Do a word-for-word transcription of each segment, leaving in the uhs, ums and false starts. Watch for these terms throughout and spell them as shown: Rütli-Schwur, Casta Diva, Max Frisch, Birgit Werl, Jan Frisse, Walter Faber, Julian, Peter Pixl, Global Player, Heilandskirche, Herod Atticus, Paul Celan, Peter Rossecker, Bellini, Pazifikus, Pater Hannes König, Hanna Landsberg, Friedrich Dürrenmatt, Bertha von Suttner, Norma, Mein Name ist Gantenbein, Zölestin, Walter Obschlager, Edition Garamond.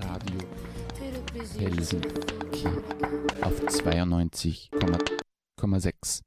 Radio Helsinki auf zweiundneunzig Komma sechs.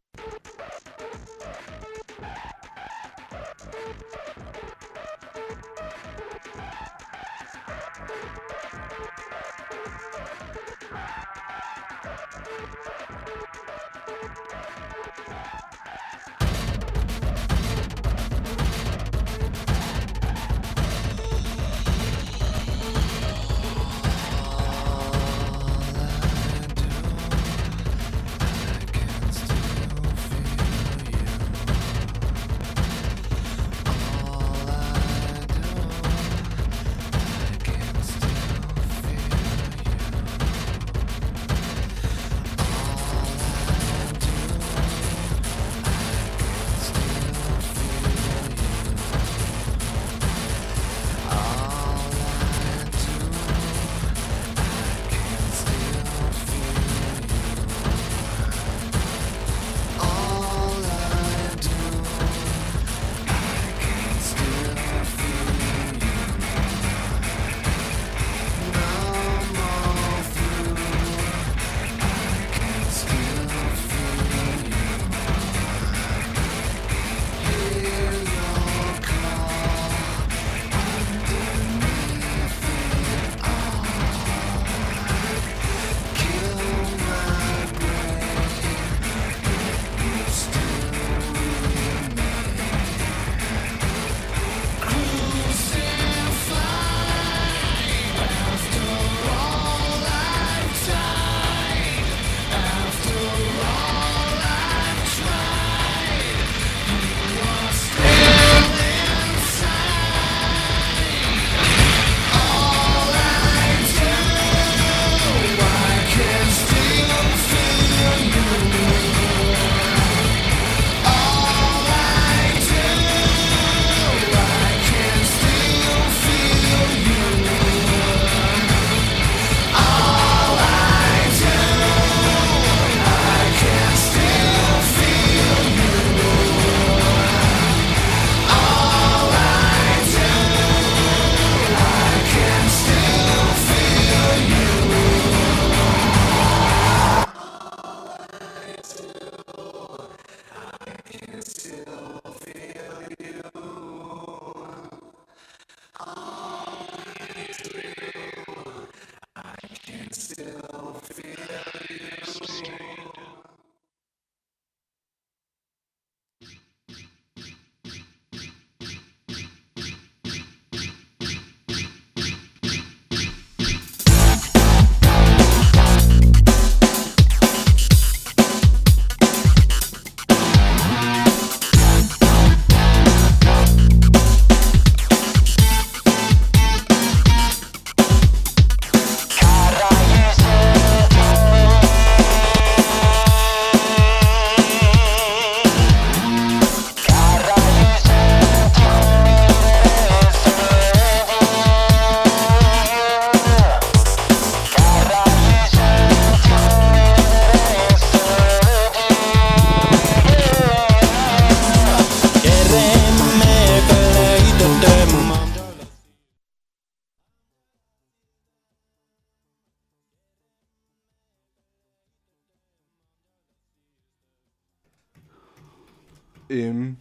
Im,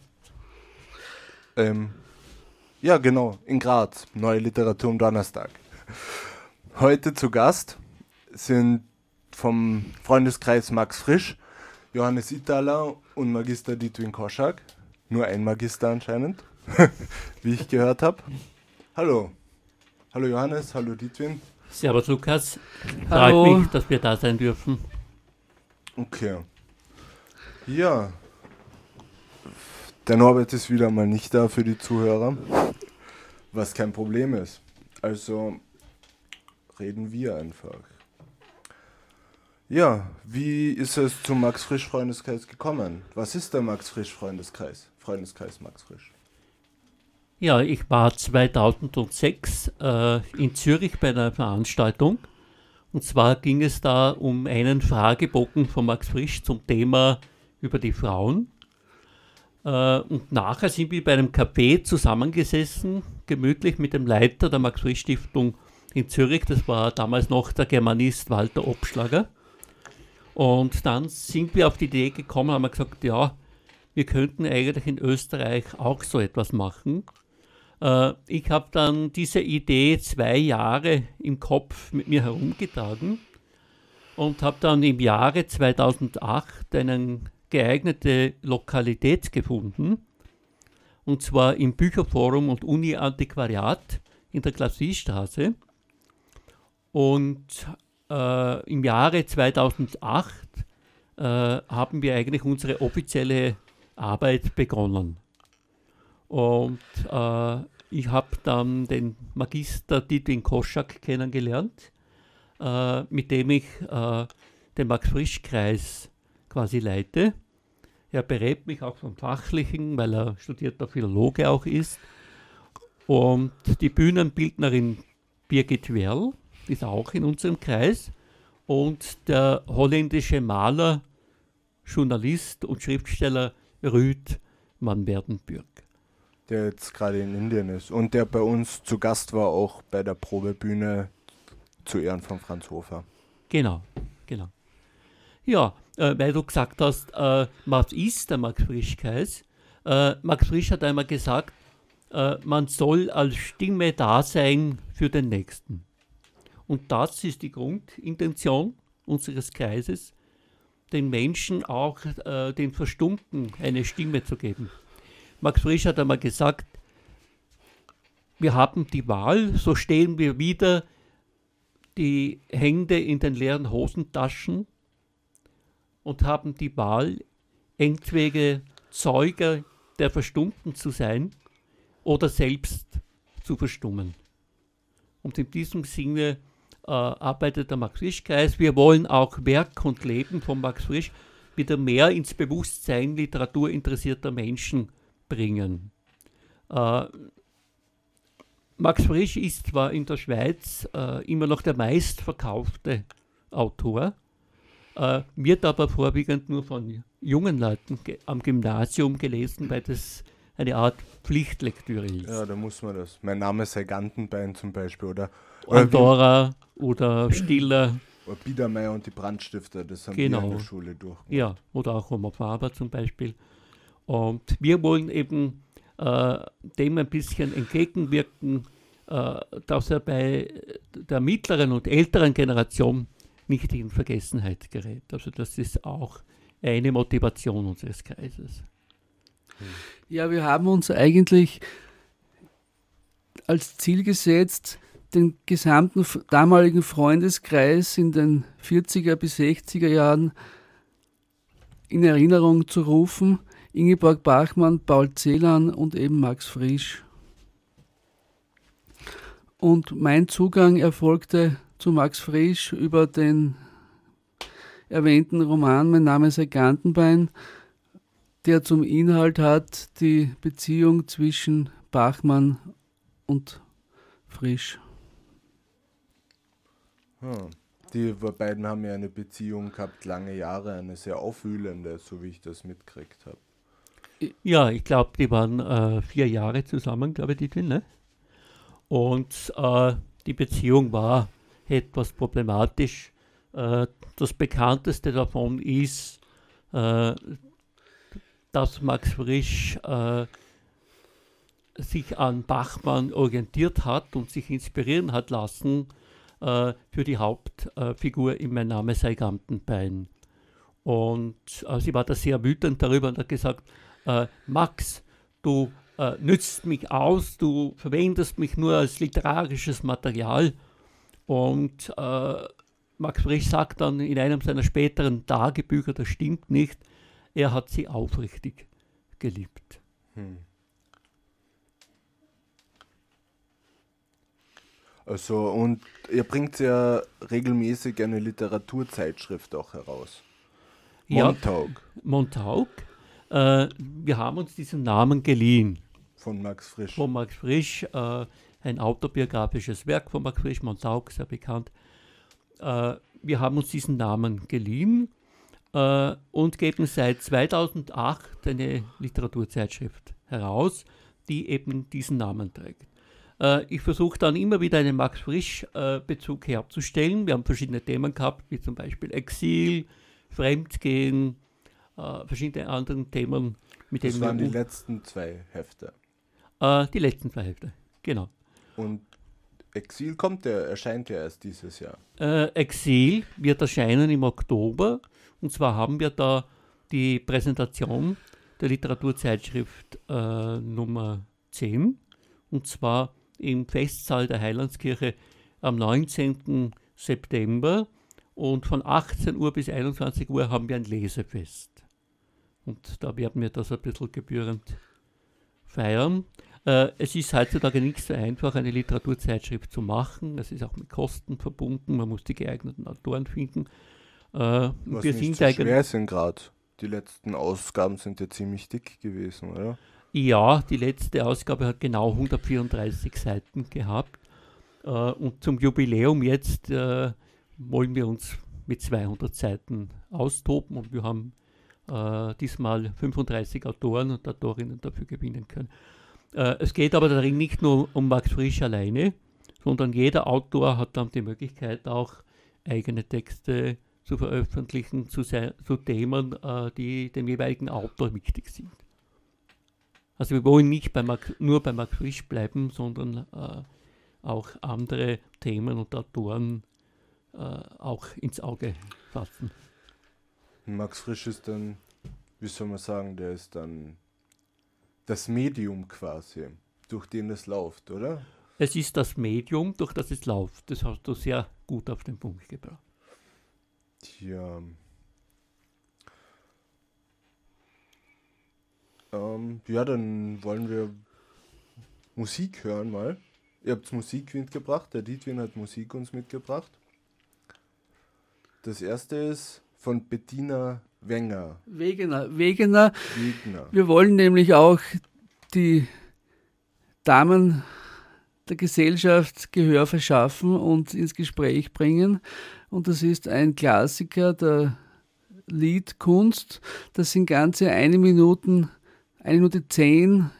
ähm, ja genau, in Graz, Neue Literatur am Donnerstag. Heute zu Gast sind vom Freundeskreis Max Frisch, Johannes Itala und Magister Dietwin Koschak. Nur ein Magister anscheinend, wie ich gehört habe. Hallo, hallo Johannes, hallo Dietwin. Servus Lukas, hallo. Freut mich, dass wir da sein dürfen. Okay, ja. Der Norbert ist wieder mal nicht da für die Zuhörer, was kein Problem ist. Also reden wir einfach. Ja, wie ist es zum Max-Frisch-Freundeskreis gekommen? Was ist der Max-Frisch-Freundeskreis? Freundeskreis Max Frisch. Ja, ich war zweitausendsechs äh, in Zürich bei einer Veranstaltung. Und zwar ging es da um einen Fragebogen von Max Frisch zum Thema über die Frauen. Äh, und nachher sind wir bei einem Café zusammengesessen, gemütlich mit dem Leiter der Max-Frisch-Stiftung in Zürich. Das war damals noch der Germanist Walter Obschlager. Und dann sind wir auf die Idee gekommen, haben wir gesagt, ja, wir könnten eigentlich in Österreich auch so etwas machen. Äh, ich habe dann diese Idee zwei Jahre im Kopf mit mir herumgetragen und habe dann im Jahre zweitausendacht eine geeignete Lokalität gefunden, und zwar im Bücherforum und Uni-Antiquariat in der Klassiestraße. Und äh, im Jahre zweitausendacht äh, haben wir eigentlich unsere offizielle Arbeit begonnen. Und äh, ich habe dann den Magister Dietwin Koschak kennengelernt, äh, mit dem ich äh, den Max-Frisch-Kreis quasi leite. Er berät mich auch vom Fachlichen, weil er studierter Philologe auch ist. Und die Bühnenbildnerin Birgit Werl ist auch in unserem Kreis. Und der holländische Maler, Journalist und Schriftsteller Rüd Mann-Werdenburg, der jetzt gerade in Indien ist und der bei uns zu Gast war, auch bei der Probebühne zu Ehren von Franz Hofer. Genau, genau. Ja, äh, weil du gesagt hast, äh, was ist der Max-Frisch-Kreis? Äh, Max Frisch hat einmal gesagt, äh, man soll als Stimme da sein für den Nächsten. Und das ist die Grundintention unseres Kreises, den Menschen auch, äh, den Verstummten, eine Stimme zu geben. Max Frisch hat einmal gesagt, wir haben die Wahl, so stehen wir wieder die Hände in den leeren Hosentaschen und haben die Wahl, entweder Zeuge der Verstummten zu sein oder selbst zu verstummen. Und in diesem Sinne äh, arbeitet der Max-Frisch-Kreis. Wir wollen auch Werk und Leben von Max Frisch wieder mehr ins Bewusstsein literaturinteressierter Menschen bringen. Äh, Max Frisch ist zwar in der Schweiz äh, immer noch der meistverkaufte Autor, äh, wird aber vorwiegend nur von jungen Leuten ge- am Gymnasium gelesen, weil das eine Art Pflichtlektüre ist. Ja, da muss man das. Mein Name ist Gantenbein zum Beispiel, oder? oder Andorra wie, oder Stiller. Oder Biedermeier und die Brandstifter, das haben genau. wir in der Schule durchgemacht. Ja, oder auch Homo Faber zum Beispiel. Und wir wollen eben äh, dem ein bisschen entgegenwirken, äh, dass er bei der mittleren und älteren Generation nicht in Vergessenheit gerät. Also das ist auch eine Motivation unseres Kreises. Ja, wir haben uns eigentlich als Ziel gesetzt, den gesamten damaligen Freundeskreis in den vierziger bis sechziger Jahren in Erinnerung zu rufen. Ingeborg Bachmann, Paul Celan und eben Max Frisch. Und mein Zugang erfolgte zu Max Frisch über den erwähnten Roman Mein Name ist Gantenbein, der zum Inhalt hat die Beziehung zwischen Bachmann und Frisch. Hm. Die beiden haben ja eine Beziehung gehabt, lange Jahre, eine sehr aufwühlende, so wie ich das mitgekriegt habe. Ja, ich glaube, die waren äh, vier Jahre zusammen, glaube ich, die Twin, ne? Und äh, die Beziehung war etwas problematisch. Äh, das bekannteste davon ist, äh, dass Max Frisch äh, sich an Bachmann orientiert hat und sich inspirieren hat lassen äh, für die Hauptfigur äh, in Mein Name sei Gantenbein. Und äh, sie war da sehr wütend darüber und hat gesagt, Uh, Max, du uh, nützt mich aus, du verwendest mich nur als literarisches Material. Und uh, Max Frisch sagt dann in einem seiner späteren Tagebücher, das stimmt nicht, er hat sie aufrichtig geliebt. Hm. Also, und ihr bringt ja regelmäßig eine Literaturzeitschrift auch heraus. Montauk. Ja, Montauk. Wir haben uns diesen Namen geliehen. Von Max Frisch. Von Max Frisch, äh, ein autobiografisches Werk von Max Frisch, Montauk, sehr bekannt. Äh, wir haben uns diesen Namen geliehen, äh, und geben seit zweitausendacht eine Literaturzeitschrift heraus, die eben diesen Namen trägt. Äh, ich versuche dann immer wieder einen Max Frisch-Bezug äh, herzustellen. Wir haben verschiedene Themen gehabt, wie zum Beispiel Exil, Fremdgehen, äh, verschiedene andere Themen. Mit das denen waren die um- letzten zwei Hefte. Äh, die letzten zwei Hefte, genau. Und Exil kommt, der erscheint ja erst dieses Jahr. Äh, Exil wird erscheinen im Oktober. Und zwar haben wir da die Präsentation der Literaturzeitschrift äh, Nummer zehn. Und zwar im Festsaal der Heilandskirche am neunzehnten September. Und von achtzehn Uhr bis einundzwanzig Uhr haben wir ein Lesefest. Und da werden wir das ein bisschen gebührend feiern. Äh, es ist heutzutage nicht so einfach, eine Literaturzeitschrift zu machen. Das ist auch mit Kosten verbunden. Man muss die geeigneten Autoren finden. Äh, Was wir nicht sind so schwer sind gerade. Die letzten Ausgaben sind ja ziemlich dick gewesen, oder? Ja, die letzte Ausgabe hat genau hundertvierunddreißig Seiten gehabt. Äh, und zum Jubiläum jetzt äh, wollen wir uns mit zweihundert Seiten austoben. Und wir haben äh, diesmal fünfunddreißig Autoren und Autorinnen dafür gewinnen können. Es geht aber darin nicht nur um Max Frisch alleine, sondern jeder Autor hat dann die Möglichkeit, auch eigene Texte zu veröffentlichen zu, se- zu Themen, äh, die dem jeweiligen Autor wichtig sind. Also wir wollen nicht bei Max, nur bei Max Frisch bleiben, sondern äh, auch andere Themen und Autoren äh, auch ins Auge fassen. Max Frisch ist dann, wie soll man sagen, der ist dann das Medium quasi, durch den es läuft, oder? Es ist das Medium, durch das es läuft. Das hast du sehr gut auf den Punkt gebracht. Tja. Ähm, ja, dann wollen wir Musik hören mal. Ihr habt Musik mitgebracht, der Dietwin hat Musik uns mitgebracht. Das erste ist von Bettina Wegener. Wegener. Wegener. Wegener. Wir wollen nämlich auch die Damen der Gesellschaft Gehör verschaffen und ins Gespräch bringen. Und das ist ein Klassiker der Liedkunst. Das sind ganze eine Minute, eine Minute zehn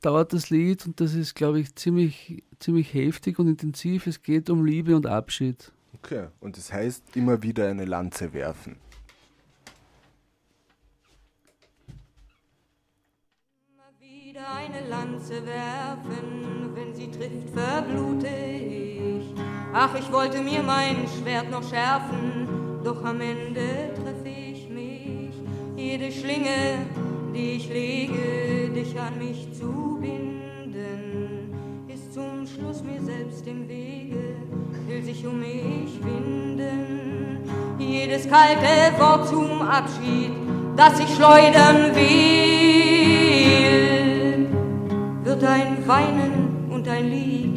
dauert das Lied. Und das ist, glaube ich, ziemlich, ziemlich heftig und intensiv. Es geht um Liebe und Abschied. Okay, und das heißt, immer wieder eine Lanze werfen. Eine Lanze werfen, wenn sie trifft, verblute ich. Ach, ich wollte mir mein Schwert noch schärfen, doch am Ende treffe ich mich. Jede Schlinge, die ich lege, dich an mich zu binden, ist zum Schluss mir selbst im Wege, will sich um mich winden. Jedes kalte Wort zum Abschied, das ich schleudern will, wird ein Weinen und ein Lied,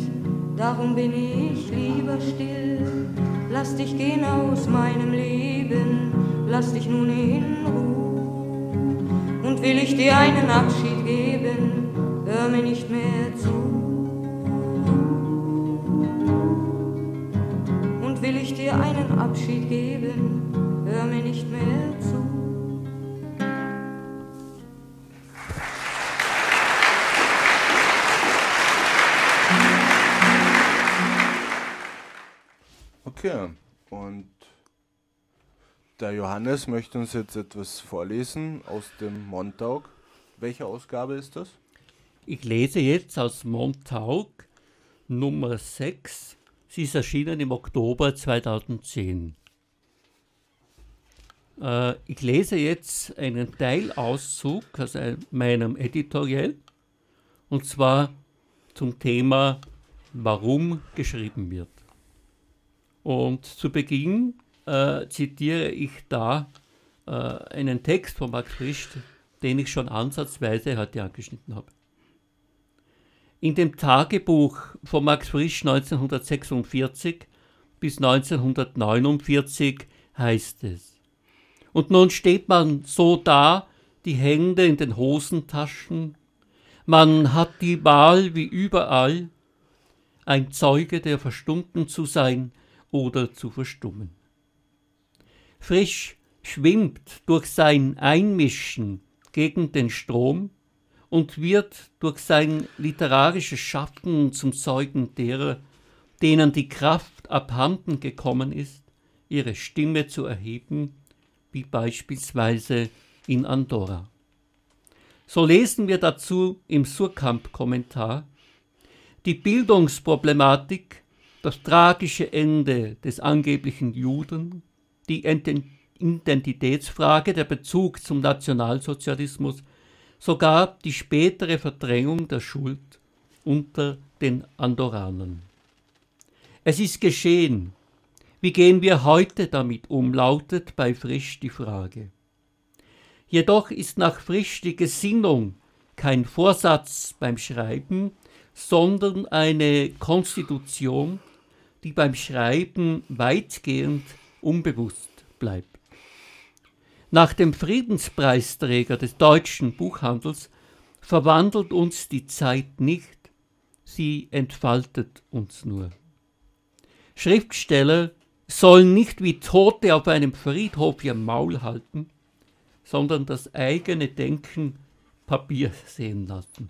darum bin ich lieber still. Lass dich gehen aus meinem Leben, lass dich nun in Ruhe. Und will ich dir einen Abschied geben, hör mir nicht mehr zu. Und will ich dir einen Abschied geben, hör mir nicht mehr zu. Okay, und der Johannes möchte uns jetzt etwas vorlesen aus dem Montauk. Welche Ausgabe ist das? Ich lese jetzt aus Montauk Nummer sechs. Sie ist erschienen im Oktober zweitausendzehn. Äh, ich lese jetzt einen Teilauszug aus meinem Editorial, und zwar zum Thema, warum geschrieben wird. Und zu Beginn äh, zitiere ich da äh, einen Text von Max Frisch, den ich schon ansatzweise heute angeschnitten habe. In dem Tagebuch von Max Frisch neunzehnhundertsechsundvierzig bis neunzehnhundertneunundvierzig heißt es: Und nun steht man so da, die Hände in den Hosentaschen. Man hat die Wahl wie überall, ein Zeuge der Verstummten zu sein, oder zu verstummen. Frisch schwimmt durch sein Einmischen gegen den Strom und wird durch sein literarisches Schaffen zum Zeugen derer, denen die Kraft abhanden gekommen ist, ihre Stimme zu erheben, wie beispielsweise in Andorra. So lesen wir dazu im Surkamp-Kommentar: Die Bildungsproblematik, das tragische Ende des angeblichen Juden, die Identitätsfrage, der Bezug zum Nationalsozialismus, sogar die spätere Verdrängung der Schuld unter den Andorranern. Es ist geschehen. Wie gehen wir heute damit um, lautet bei Frisch die Frage. Jedoch ist nach Frisch die Gesinnung kein Vorsatz beim Schreiben, sondern eine Konstitution, die beim Schreiben weitgehend unbewusst bleibt. Nach dem Friedenspreisträger des deutschen Buchhandels verwandelt uns die Zeit nicht, sie entfaltet uns nur. Schriftsteller sollen nicht wie Tote auf einem Friedhof ihr Maul halten, sondern das eigene Denken Papier sehen lassen.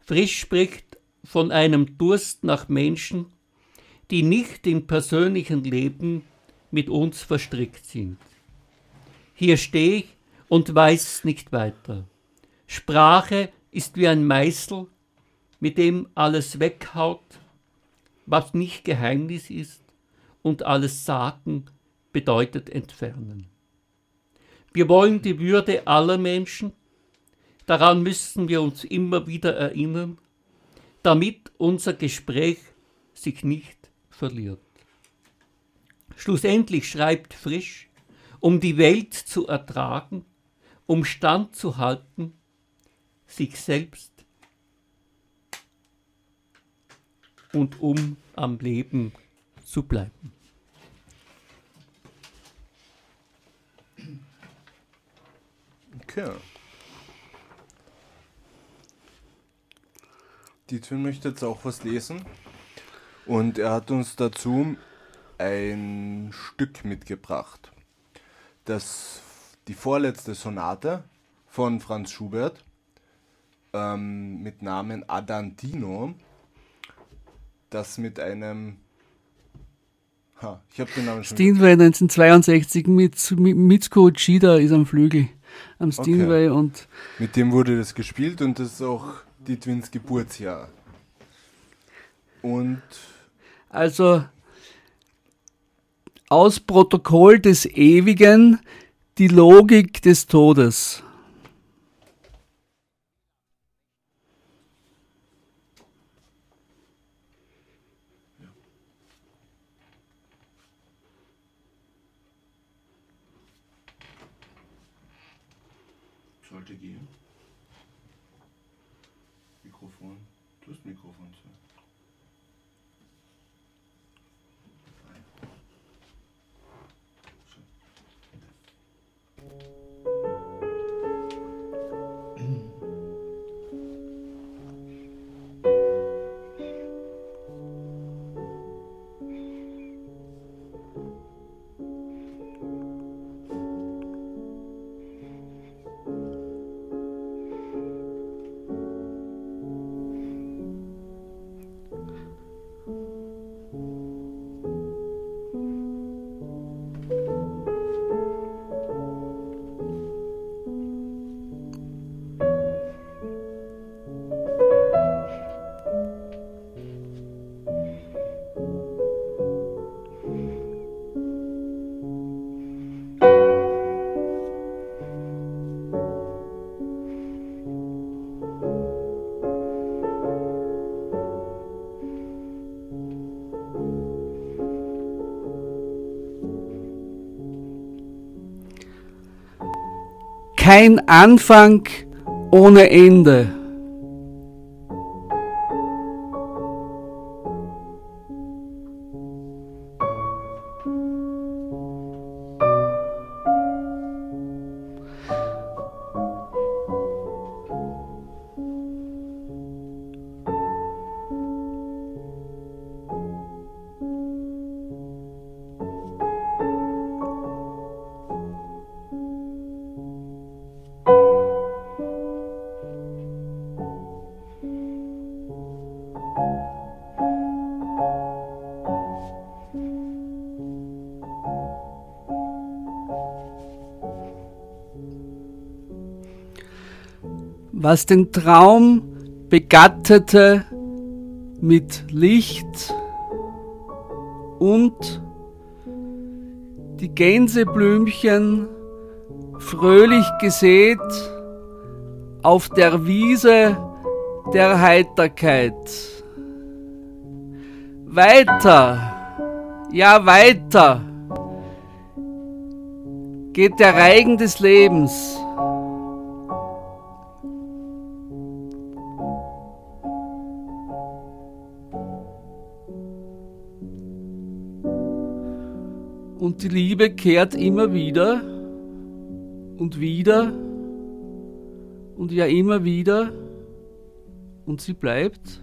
Frisch spricht von einem Durst nach Menschen, die nicht im persönlichen Leben mit uns verstrickt sind. Hier stehe ich und weiß nicht weiter. Sprache ist wie ein Meißel, mit dem alles weghaut, was nicht Geheimnis ist, und alles sagen bedeutet entfernen. Wir wollen die Würde aller Menschen, daran müssen wir uns immer wieder erinnern, damit unser Gespräch sich nicht verliert. Schlussendlich schreibt Frisch, um die Welt zu ertragen, um Stand zu halten, sich selbst und um am Leben zu bleiben. Okay. Dietwin möchte jetzt auch was lesen und er hat uns dazu ein Stück mitgebracht. Das, die vorletzte Sonate von Franz Schubert ähm, mit Namen Adantino, das mit einem, ha, ich habe den Namen schon Steinway neunzehnhundertzweiundsechzig mit, mit Mitsuko Uchida ist am Flügel, am Steinway, okay. Und mit dem wurde das gespielt und das ist auch Dietwins Geburtsjahr. Und also aus Protokoll des Ewigen, die Logik des Todes. Sollte gehen. Mikrofon. Du hast Mikrofon zu. Kein Anfang ohne Ende. was den Traum begattete mit Licht und die Gänseblümchen fröhlich gesät auf der Wiese der Heiterkeit. Weiter, ja weiter geht der Reigen des Lebens. Und die Liebe kehrt immer wieder und wieder und ja immer wieder und sie bleibt.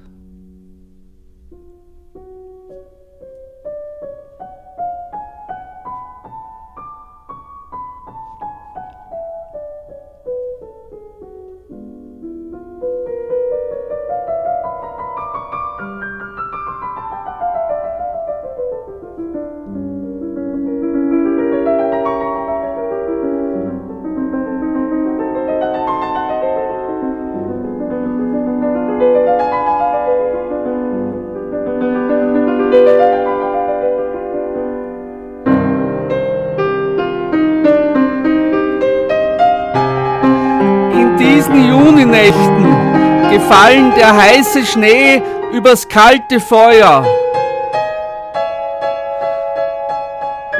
Fallen der heiße Schnee übers kalte Feuer.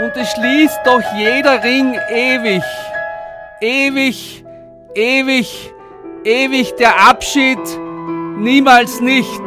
Und es schließt doch jeder Ring ewig, ewig, ewig, ewig der Abschied, niemals nicht.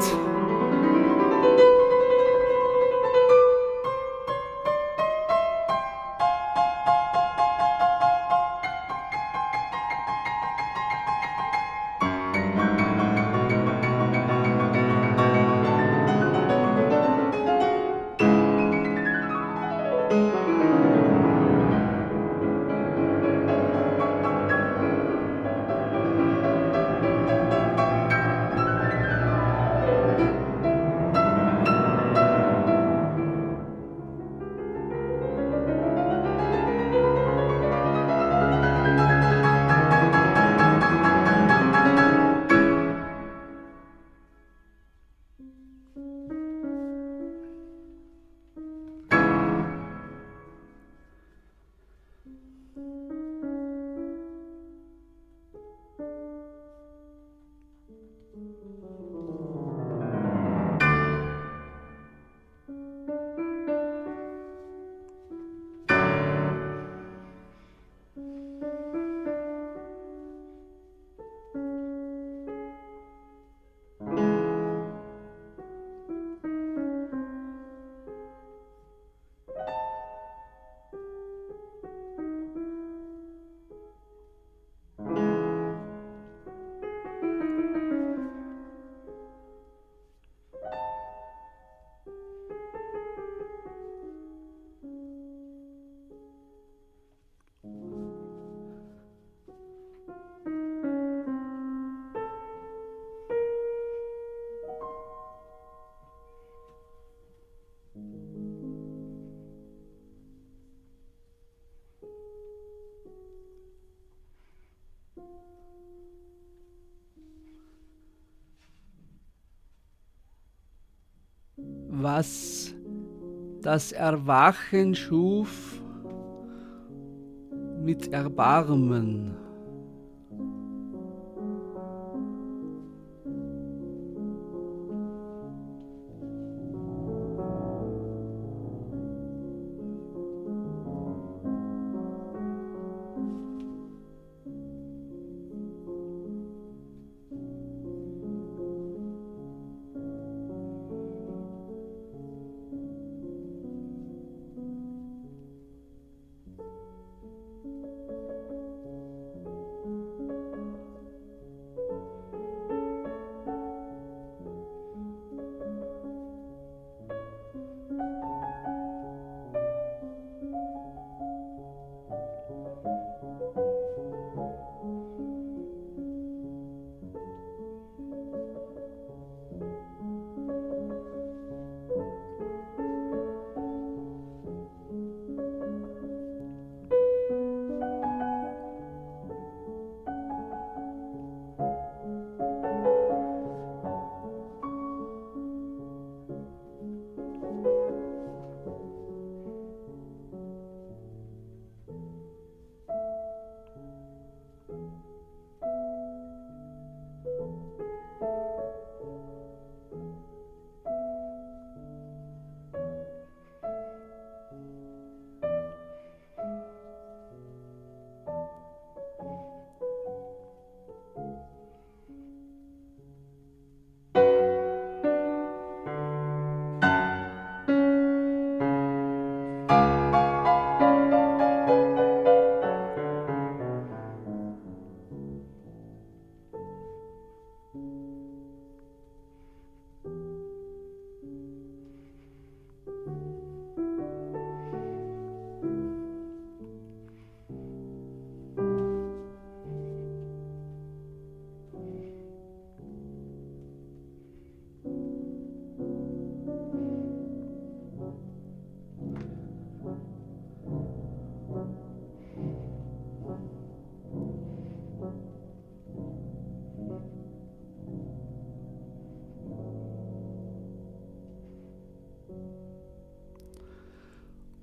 Was das Erwachen schuf mit Erbarmen.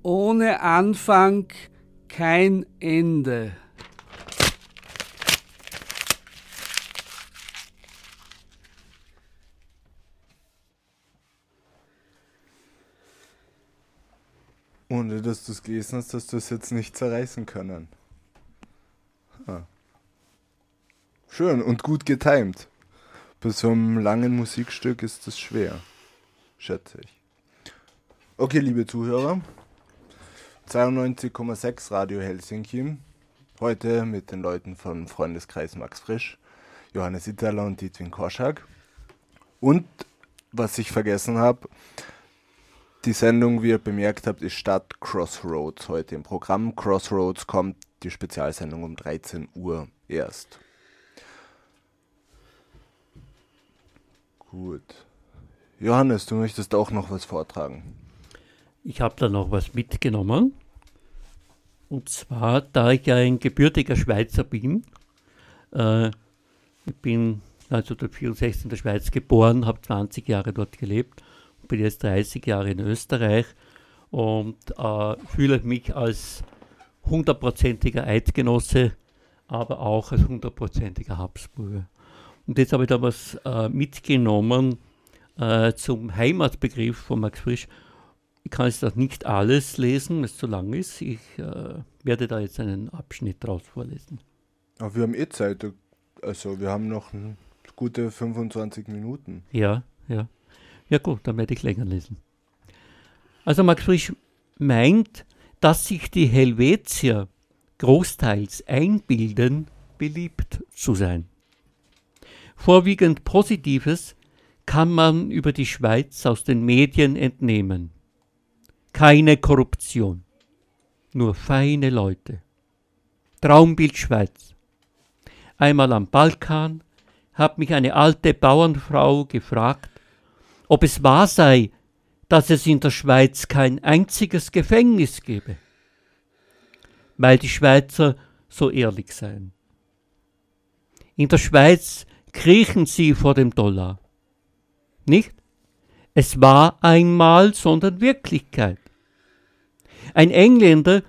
Ohne Anfang kein Ende. Ohne dass du es gelesen hast, dass du es jetzt nicht zerreißen können. Ah. Schön und gut getimt. Bei so einem langen Musikstück ist das schwer, schätze ich. Okay, liebe Zuhörer, zweiundneunzig Komma sechs Radio Helsinki. Heute mit den Leuten vom Freundeskreis Max Frisch, Johannes Itala und Dietwin Koschak. Und, was ich vergessen habe, die Sendung, wie ihr bemerkt habt, ist Stadt Crossroads heute im Programm. Crossroads kommt die Spezialsendung um dreizehn Uhr erst. Gut. Johannes, du möchtest auch noch was vortragen. Ich habe da noch was mitgenommen. Und zwar, da ich ja ein gebürtiger Schweizer bin, äh, ich bin neunzehnhundertvierundsechzig in der Schweiz geboren, habe zwanzig Jahre dort gelebt. Bin jetzt dreißig Jahre in Österreich und äh, fühle mich als hundertprozentiger Eidgenosse, aber auch als hundertprozentiger Habsburger. Und jetzt habe ich da was äh, mitgenommen äh, zum Heimatbegriff von Max Frisch. Ich kann jetzt auch nicht alles lesen, weil es zu lang ist. Ich äh, werde da jetzt einen Abschnitt draus vorlesen. Aber wir haben eh Zeit, also wir haben noch gute fünfundzwanzig Minuten. Ja, ja. Ja gut, dann werde ich länger lesen. Also Max Frisch meint, dass sich die Helvetier großteils einbilden, beliebt zu sein. Vorwiegend Positives kann man über die Schweiz aus den Medien entnehmen. Keine Korruption, nur feine Leute. Traumbild Schweiz. Einmal am Balkan hat mich eine alte Bauernfrau gefragt, ob es wahr sei, dass es in der Schweiz kein einziges Gefängnis gebe, weil die Schweizer so ehrlich seien. In der Schweiz kriechen sie vor dem Dollar. Nicht? Es war einmal, sondern Wirklichkeit. Ein Engländer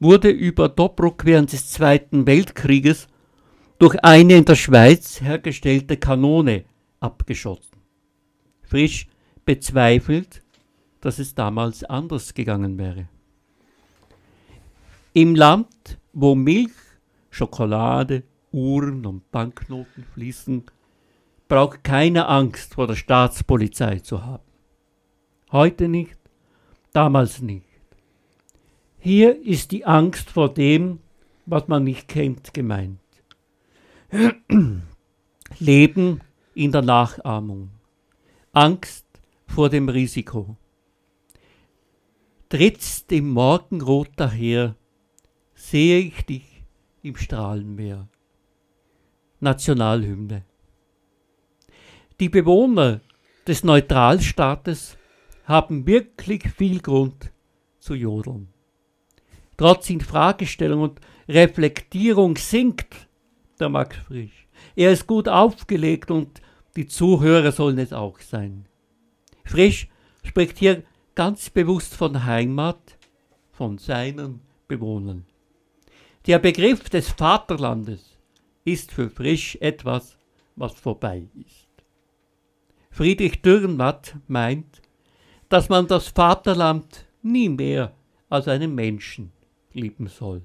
wurde über Tobruk während des Zweiten Weltkrieges durch eine in der Schweiz hergestellte Kanone abgeschossen. Frisch bezweifelt, dass es damals anders gegangen wäre. Im Land, wo Milch, Schokolade, Uhren und Banknoten fließen, braucht keiner Angst vor der Staatspolizei zu haben. Heute nicht, damals nicht. Hier ist die Angst vor dem, was man nicht kennt, gemeint. Leben in der Nachahmung. Angst vor dem Risiko. Trittst im Morgenrot daher, sehe ich dich im Strahlenmeer. Nationalhymne. Die Bewohner des Neutralstaates haben wirklich viel Grund zu jodeln. Trotz Infragestellung und Reflektierung singt der Max Frisch. Er ist gut aufgelegt und die Zuhörer sollen es auch sein. Frisch spricht hier ganz bewusst von Heimat, von seinen Bewohnern. Der Begriff des Vaterlandes ist für Frisch etwas, was vorbei ist. Friedrich Dürrenmatt meint, dass man das Vaterland nie mehr als einen Menschen lieben soll.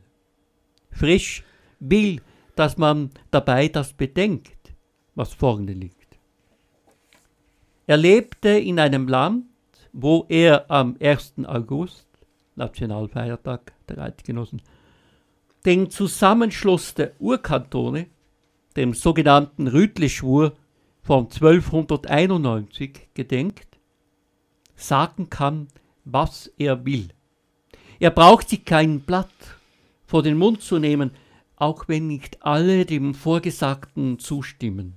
Frisch will, dass man dabei das bedenkt, was vorne liegt. Er lebte in einem Land, wo er am ersten August, Nationalfeiertag der Eidgenossen, den Zusammenschluss der Urkantone, dem sogenannten Rütli-Schwur von zwölfhunderteinundneunzig, gedenkt, sagen kann, was er will. Er braucht sich kein Blatt vor den Mund zu nehmen, auch wenn nicht alle dem Vorgesagten zustimmen.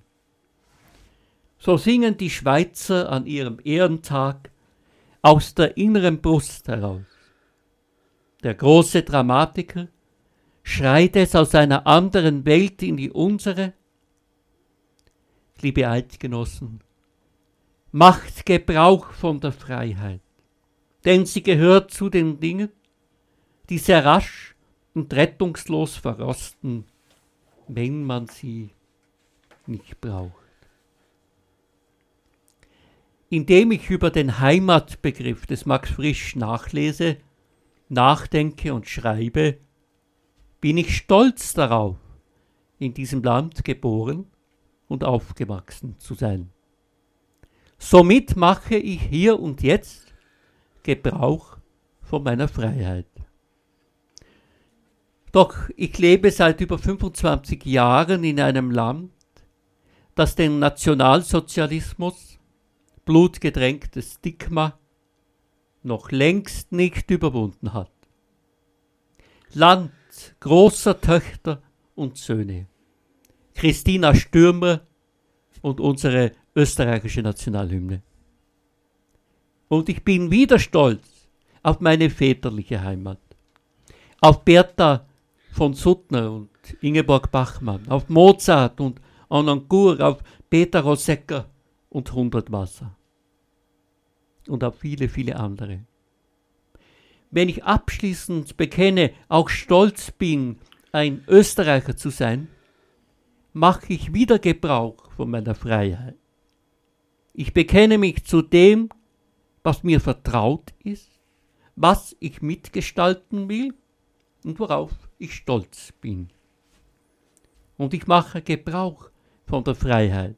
So singen die Schweizer an ihrem Ehrentag aus der inneren Brust heraus. Der große Dramatiker schreit es aus einer anderen Welt in die unsere. Liebe Eidgenossen, macht Gebrauch von der Freiheit, denn sie gehört zu den Dingen, die sehr rasch und rettungslos verrosten, wenn man sie nicht braucht. Indem ich über den Heimatbegriff des Max Frisch nachlese, nachdenke und schreibe, bin ich stolz darauf, in diesem Land geboren und aufgewachsen zu sein. Somit mache ich hier und jetzt Gebrauch von meiner Freiheit. Doch ich lebe seit über fünfundzwanzig Jahren in einem Land, das den Nationalsozialismus, blutgetränktes Stigma, noch längst nicht überwunden hat. Land großer Töchter und Söhne, Christina Stürmer und unsere österreichische Nationalhymne. Und ich bin wieder stolz auf meine väterliche Heimat, auf Bertha von Suttner und Ingeborg Bachmann, auf Mozart und Anangur, auf Peter Rossecker und Hundertwasser und auf viele, viele andere. Wenn ich abschließend bekenne, auch stolz bin, ein Österreicher zu sein, mache ich wieder Gebrauch von meiner Freiheit. Ich bekenne mich zu dem, was mir vertraut ist, was ich mitgestalten will und worauf ich stolz bin. Und ich mache Gebrauch von der Freiheit,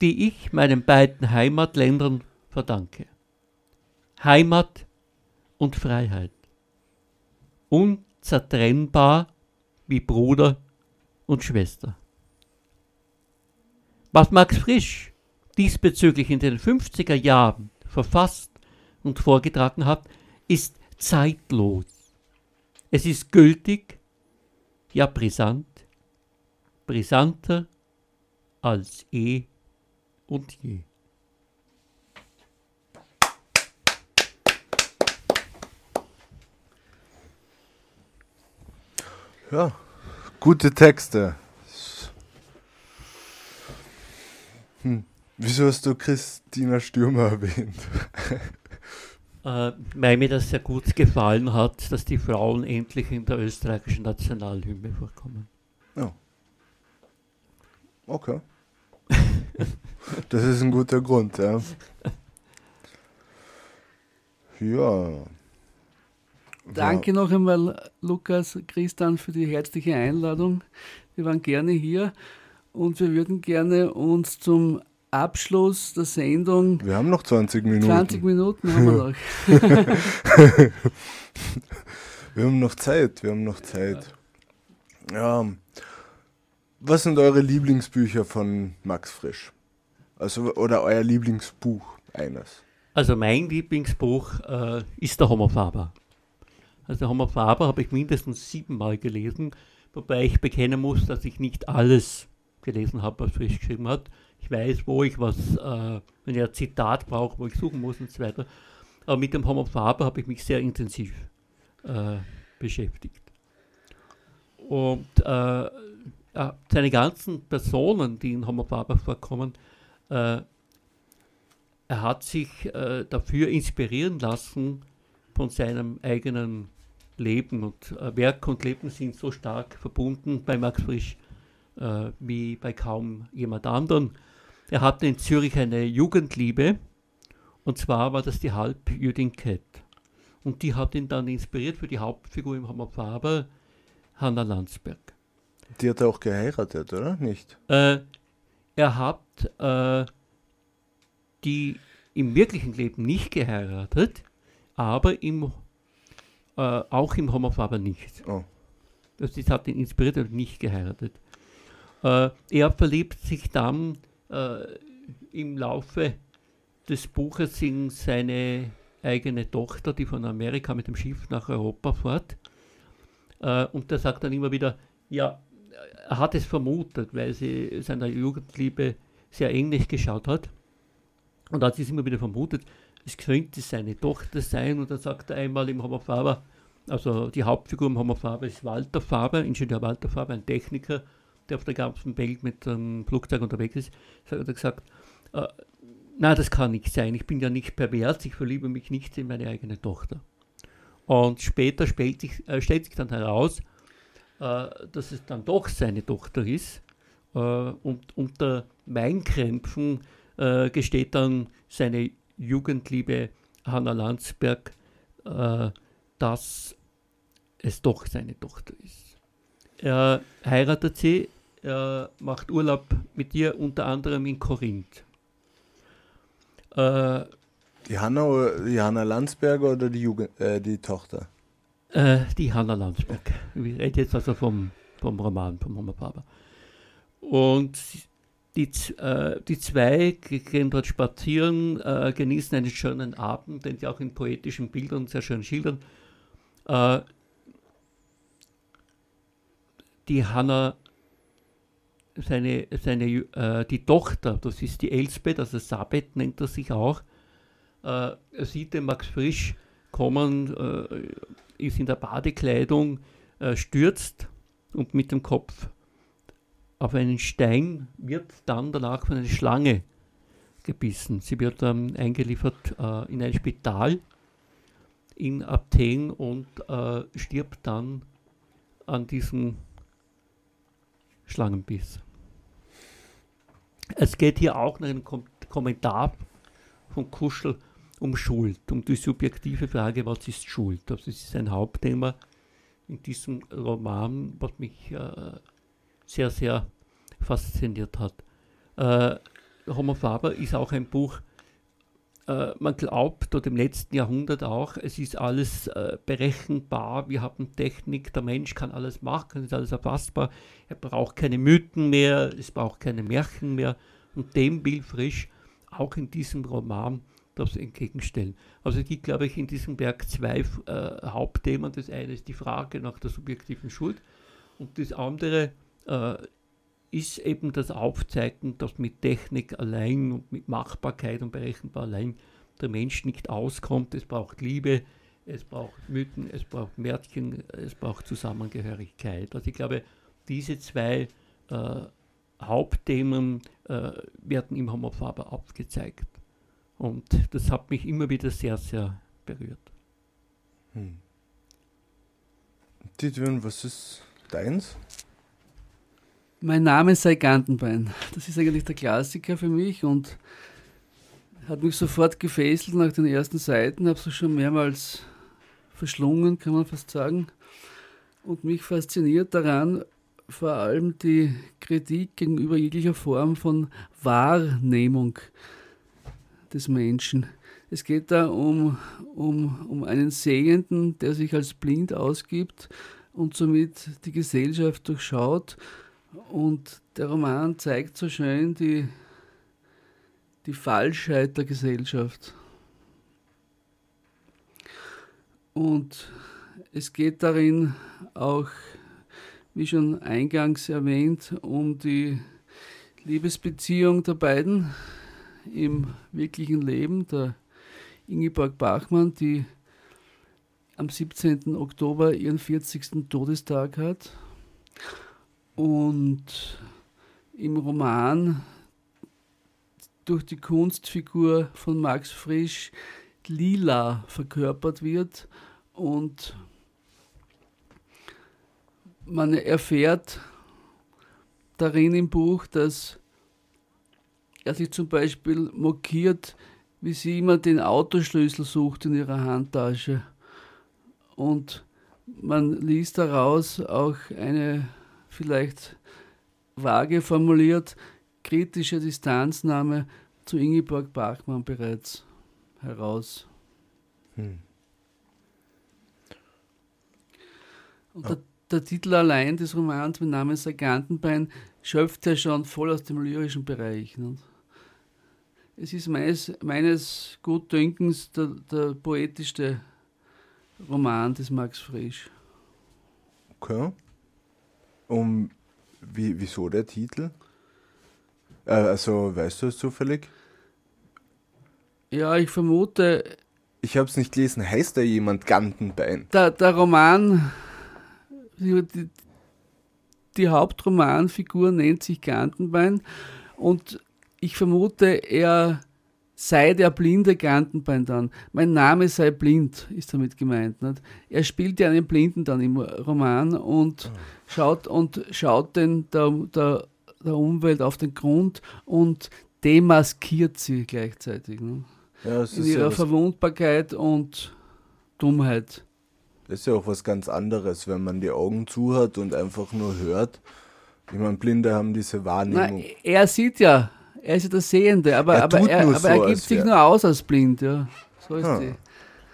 die ich meinen beiden Heimatländern verdanke. Heimat und Freiheit. Unzertrennbar wie Bruder und Schwester. Was Max Frisch diesbezüglich in den fünfziger Jahren verfasst und vorgetragen hat, ist zeitlos. Es ist gültig, ja brisant, brisanter als eh und je. Ja, gute Texte. Hm. Wieso hast du Christina Stürmer erwähnt? äh, weil mir das sehr gut gefallen hat, dass die Frauen endlich in der österreichischen Nationalhymne vorkommen. Ja. Okay. Das ist ein guter Grund, ja. Ja. Danke noch einmal, Lukas, Christian, für die herzliche Einladung. Wir waren gerne hier und wir würden gerne uns zum Abschluss der Sendung... Wir haben noch zwanzig Minuten. zwanzig Minuten haben wir noch. Wir haben noch Zeit, wir haben noch Zeit. Ja. Was sind eure Lieblingsbücher von Max Frisch? Also, oder euer Lieblingsbuch eines? Also mein Lieblingsbuch äh, ist der Homo Faber. Also Homo Faber habe ich mindestens siebenmal gelesen, wobei ich bekennen muss, dass ich nicht alles gelesen habe, was Frisch geschrieben hat. Ich weiß, wo ich was, äh, wenn ich ein Zitat brauche, wo ich suchen muss und so weiter. Aber mit dem Homo Faber habe ich mich sehr intensiv äh, beschäftigt. Und äh, seine ganzen Personen, die in Homo Faber vorkommen, äh, er hat sich äh, dafür inspirieren lassen, von seinem eigenen Leben und äh, Werk und Leben sind so stark verbunden bei Max Frisch äh, wie bei kaum jemand anderen. Er hatte in Zürich eine Jugendliebe und zwar war das die Halbjüdin Cat. Und die hat ihn dann inspiriert für die Hauptfigur im Homo Faber, Hanna Landsberg. Die hat er auch geheiratet, oder? Nicht? Äh, er hat äh, die im wirklichen Leben nicht geheiratet, aber im, äh, auch im Homo Faber nicht. Oh. Das, das hat ihn inspiriert und nicht geheiratet. Äh, er verliebt sich dann äh, im Laufe des Buches in seine eigene Tochter, die von Amerika mit dem Schiff nach Europa fährt. Äh, und der sagt dann immer wieder, ja, er hat es vermutet, weil sie seiner Jugendliebe sehr ähnlich geschaut hat. Und hat sie es immer wieder vermutet, es könnte seine Tochter sein. Und dann sagt er einmal im Homo Faber, also die Hauptfigur im Homo Faber ist Walter Faber, Ingenieur Walter Faber, ein Techniker, der auf der ganzen Welt mit dem Flugzeug unterwegs ist. Da hat er gesagt, äh, nein, das kann nicht sein, ich bin ja nicht pervers, ich verliebe mich nicht in meine eigene Tochter. Und später stellt sich, äh, stellt sich dann heraus, äh, dass es dann doch seine Tochter ist. Äh, und unter Weinkrämpfen äh, gesteht dann seine Jugendliebe Hanna Landsberg, äh, dass es doch seine Tochter ist. Er heiratet sie, er macht Urlaub mit ihr, unter anderem in Korinth. Äh, die, Hanna, die Hanna Landsberg oder die, Jugend, äh, die Tochter? Äh, die Hanna Landsberg. Ich rede jetzt also vom, vom Roman, vom Homo Faber. Und die, äh, die zwei gehen dort spazieren, äh, genießen einen schönen Abend, den sie auch in poetischen Bildern sehr schön schildern. Äh, die Hanna, seine, seine, äh, die Tochter, das ist die Elsbeth, also Sabet nennt er sich auch, äh, er sieht den Max Frisch kommen, äh, ist in der Badekleidung, äh, stürzt und mit dem Kopf auf einen Stein, wird dann danach von einer Schlange gebissen. Sie wird ähm, eingeliefert äh, in ein Spital in Athen und äh, stirbt dann an diesem Schlangenbiss. Es geht hier auch nach einem Kom- Kommentar von Kuschel um Schuld, um die subjektive Frage, was ist Schuld? Das ist ein Hauptthema in diesem Roman, was mich äh, sehr, sehr fasziniert hat. Äh, Homo Faber ist auch ein Buch, äh, man glaubt, oder im letzten Jahrhundert auch, es ist alles äh, berechenbar, wir haben Technik, der Mensch kann alles machen, es ist alles erfassbar, er braucht keine Mythen mehr, es braucht keine Märchen mehr, und dem will Frisch auch in diesem Roman das entgegenstellen. Also es gibt, glaube ich, in diesem Werk zwei äh, Hauptthemen. Das eine ist die Frage nach der subjektiven Schuld und das andere Äh, ist eben das Aufzeigen, dass mit Technik allein und mit Machbarkeit und berechenbar allein der Mensch nicht auskommt. Es braucht Liebe, es braucht Mythen, es braucht Märchen, es braucht Zusammengehörigkeit. Also ich glaube, diese zwei äh, Hauptthemen äh, werden im Homo Faber aufgezeigt. Und das hat mich immer wieder sehr, sehr berührt. Hm. Dietwin, was ist deins? Mein Name ist Gantenbein. Das ist eigentlich der Klassiker für mich und hat mich sofort gefesselt nach den ersten Seiten. Habe es schon mehrmals verschlungen, kann man fast sagen. Und mich fasziniert daran vor allem die Kritik gegenüber jeglicher Form von Wahrnehmung des Menschen. Es geht da um, um, um einen Sehenden, der sich als blind ausgibt und somit die Gesellschaft durchschaut. Und der Roman zeigt so schön die, die Falschheit der Gesellschaft. Und es geht darin auch, wie schon eingangs erwähnt, um die Liebesbeziehung der beiden im wirklichen Leben, der Ingeborg Bachmann, die am siebzehnten Oktober ihren vierzigsten Todestag hat. Und im Roman durch die Kunstfigur von Max Frisch lila verkörpert wird und man erfährt darin im Buch, dass er sich zum Beispiel mokiert, wie sie immer den Autoschlüssel sucht in ihrer Handtasche. Und man liest daraus auch eine vielleicht vage formuliert, kritische Distanznahme zu Ingeborg Bachmann bereits heraus. Hm. Und der, der Titel allein des Romans mit Namen Gantenbein schöpft ja schon voll aus dem lyrischen Bereich. Ne? Es ist meines, meines Gutdünkens der, der poetischste Roman des Max Frisch. Okay. Um, wie, wieso der Titel? Äh, also, weißt du es zufällig? Ja, ich vermute... Ich habe es nicht gelesen. Heißt da jemand Gantenbein? Der, der Roman, die, die Hauptromanfigur nennt sich Gantenbein und ich vermute, er sei der blinde Gantenbein dann. Mein Name sei blind, ist damit gemeint. Nicht? Er spielt ja einen Blinden dann im Roman und oh. schaut und schaut den, der, der, der Umwelt auf den Grund und demaskiert sie gleichzeitig. Ne? Ja, das in ist ihrer ja Verwundbarkeit und Dummheit. Das ist ja auch was ganz anderes, wenn man die Augen zu hat und einfach nur hört. Ich meine, Blinde haben diese Wahrnehmung. Na, er sieht ja, er ist ja der Sehende, aber er, aber er, aber so, er gibt sich wär. nur aus als blind. Ja. So ist ah. die.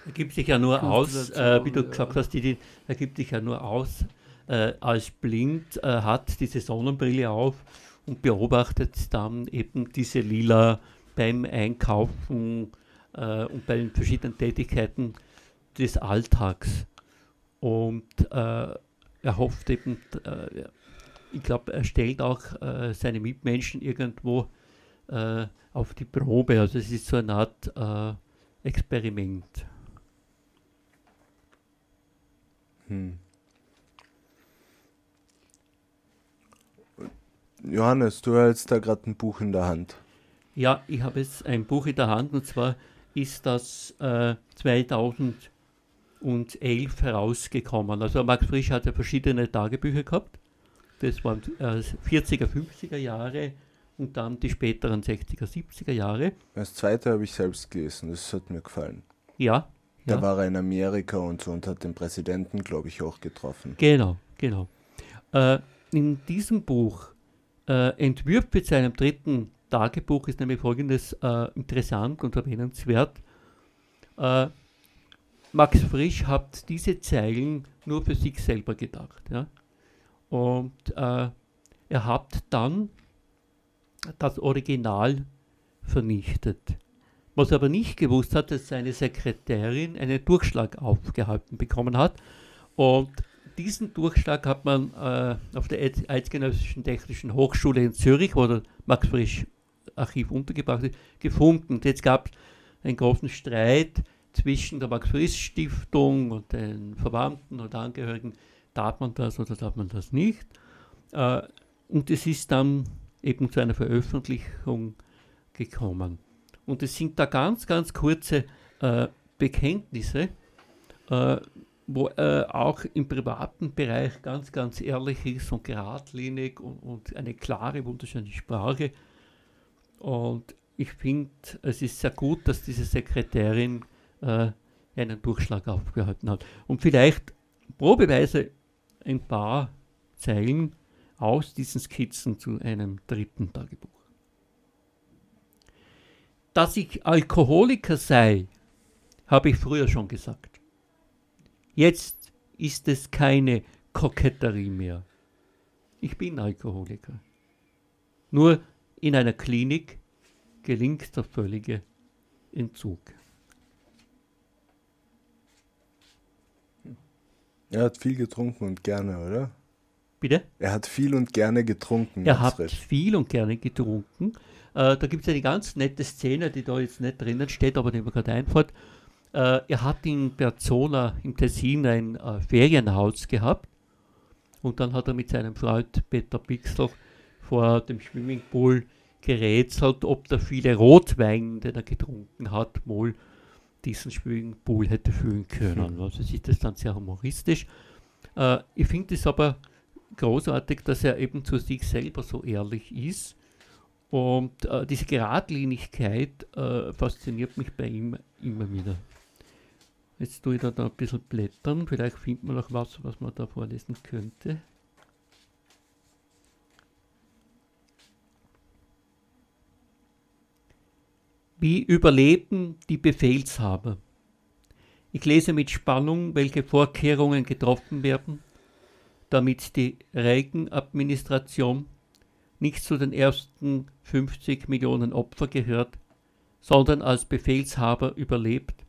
Er gibt sich ja nur aus, äh, wie du gesagt hast, die, die, er gibt sich ja nur aus äh, als blind, äh, hat diese Sonnenbrille auf und beobachtet dann eben diese Lila beim Einkaufen äh, und bei den verschiedenen Tätigkeiten des Alltags. Und äh, er hofft eben, äh, ich glaube, er stellt auch äh, seine Mitmenschen irgendwo äh, auf die Probe. Also es ist so eine Art äh, Experiment. Hm. Johannes, du hältst da gerade ein Buch in der Hand. Ja, ich habe jetzt ein Buch in der Hand, und zwar ist das äh, zweitausendelf herausgekommen. Also Max Frisch hat ja verschiedene Tagebücher gehabt. Das waren äh, vierziger, fünfziger Jahre und dann die späteren sechziger, siebziger Jahre. Das zweite habe ich selbst gelesen, das hat mir gefallen. Ja. Da ja. war er in Amerika und so und hat den Präsidenten, glaube ich, auch getroffen. Genau, genau. Äh, in diesem Buch äh, entwirft mit seinem dritten Tagebuch ist nämlich Folgendes äh, interessant und erwähnenswert. Äh, Max Frisch hat diese Zeilen nur für sich selber gedacht. Ja? Und äh, er hat dann das Original vernichtet. Was er aber nicht gewusst hat, dass seine Sekretärin einen Durchschlag aufgehalten bekommen hat. Und diesen Durchschlag hat man äh, auf der Eidgenössischen Technischen Hochschule in Zürich, wo der Max Frisch Archiv untergebracht ist, gefunden. Und jetzt gab es einen großen Streit zwischen der Max-Frisch-Stiftung und den Verwandten und Angehörigen, darf man das oder darf man das nicht. Äh, und es ist dann eben zu einer Veröffentlichung gekommen. Und es sind da ganz, ganz kurze äh, Bekenntnisse, äh, wo äh, auch im privaten Bereich ganz, ganz ehrlich ist und geradlinig und, und eine klare, wunderschöne Sprache. Und ich finde, es ist sehr gut, dass diese Sekretärin einen Durchschlag aufgehalten hat. Und vielleicht probeweise ein paar Zeilen aus diesen Skizzen zu einem dritten Tagebuch. Dass ich Alkoholiker sei, habe ich früher schon gesagt. Jetzt ist es keine Koketterie mehr. Ich bin Alkoholiker. Nur in einer Klinik gelingt der völlige Entzug. Er hat viel getrunken und gerne, oder? Bitte? Er hat viel und gerne getrunken. Er hat recht. viel und gerne getrunken. Äh, da gibt es eine ganz nette Szene, die da jetzt nicht drinnen steht, aber die mir gerade einfällt. Äh, er hat in Berzona im Tessin ein äh, Ferienhaus gehabt. Und dann hat er mit seinem Freund Peter Pixl vor dem Swimmingpool gerätselt, ob der viele Rotwein, den er getrunken hat, wohl diesen Schwingpool hätte füllen können. Mhm. Also ist das dann sehr humoristisch. Äh, ich finde es aber großartig, dass er eben zu sich selber so ehrlich ist. Und äh, diese Geradlinigkeit äh, fasziniert mich bei ihm immer wieder. Jetzt tue ich da, da ein bisschen blättern. Vielleicht findet man noch was, was man da vorlesen könnte. Wie überleben die Befehlshaber? Ich lese mit Spannung, welche Vorkehrungen getroffen werden, damit die Reagan-Administration nicht zu den ersten fünfzig Millionen Opfer gehört, sondern als Befehlshaber überlebt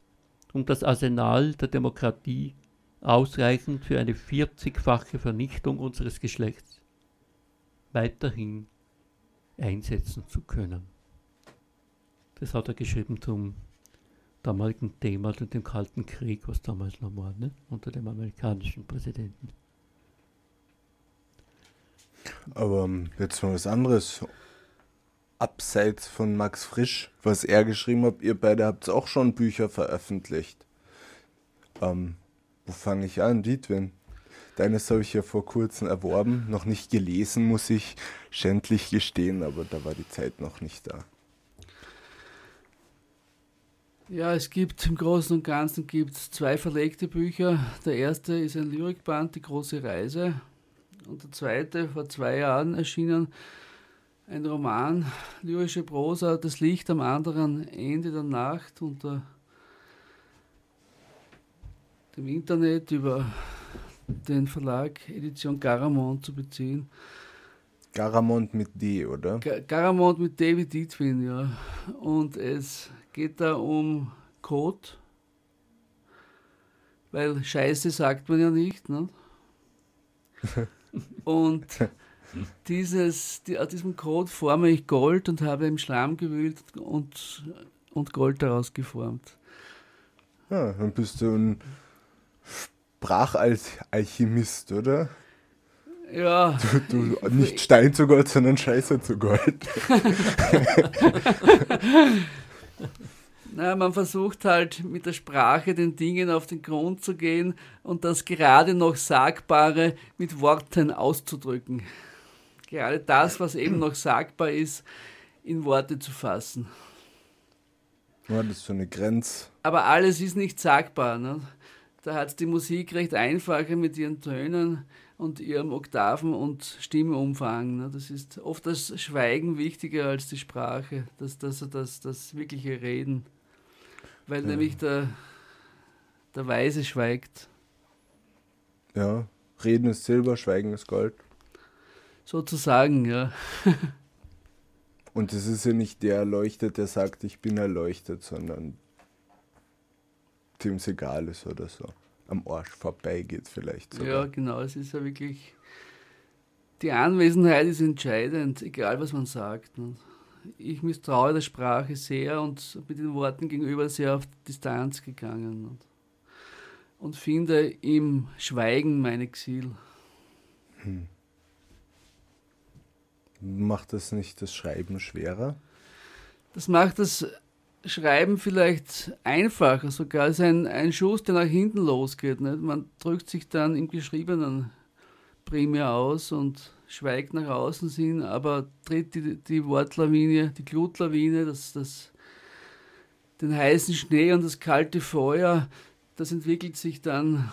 und das Arsenal der Demokratie ausreichend für eine vierzigfache Vernichtung unseres Geschlechts weiterhin einsetzen zu können. Das hat er geschrieben zum damaligen Thema, zu dem Kalten Krieg, was damals noch war, ne? Unter dem amerikanischen Präsidenten. Aber jetzt mal was anderes. abseits von Max Frisch, was er geschrieben hat. Ihr beide habt auch schon Bücher veröffentlicht. Ähm, wo fange ich an, Dietwin? Deines habe ich ja vor kurzem erworben, noch nicht gelesen, muss ich schändlich gestehen, aber da war die Zeit noch nicht da. Ja, es gibt im Großen und Ganzen gibt's zwei verlegte Bücher. Der erste ist ein Lyrikband, Die große Reise. Und der zweite, vor zwei Jahren erschienen, ein Roman, lyrische Prosa, Das Licht am anderen Ende der Nacht, unter dem Internet über den Verlag Edition Garamond zu beziehen. Garamond mit D, oder? Gar- Garamond mit D wie Dietwin, ja. Und es geht da um Kot, weil Scheiße sagt man ja nicht, ne? Und dieses, die, aus diesem Kot forme ich Gold und habe im Schlamm gewühlt und, und Gold daraus geformt. Ja, dann bist du ein Sprachalchemist, oder? Ja. Du, du, nicht Stein zu Gold, sondern Scheiße zu Gold. Na, man versucht halt mit der Sprache den Dingen auf den Grund zu gehen und das gerade noch Sagbare mit Worten auszudrücken. Gerade das, was eben noch sagbar ist, in Worte zu fassen. Ja, das ist so eine Grenze. Aber alles ist nicht sagbar, ne? Da hat die Musik recht einfach mit ihren Tönen und ihrem Oktaven- und Stimmumfang. Ne? Das ist oft das Schweigen wichtiger als die Sprache, das, das, das, das wirkliche Reden. Weil ja. nämlich der, der Weise schweigt. Ja, Reden ist Silber, Schweigen ist Gold. Sozusagen, ja. Und es ist ja nicht der Erleuchtet, der sagt, ich bin erleuchtet, sondern dem es egal ist oder so. Am Arsch vorbei geht es vielleicht sogar. Ja, genau, es ist ja wirklich, die Anwesenheit ist entscheidend, egal was man sagt. Und ich misstraue der Sprache sehr und mit den Worten gegenüber sehr auf Distanz gegangen und, und finde im Schweigen mein Exil. Hm. Macht das nicht das Schreiben schwerer? Das macht das Schreiben vielleicht einfacher sogar. Es ist ein, ein Schuss, der nach hinten losgeht. Nicht? Man drückt sich dann im Geschriebenen primär aus und schweigt nach außen hin, aber tritt die, die Wortlawine, die Glutlawine, das, das, den heißen Schnee und das kalte Feuer, das entwickelt sich dann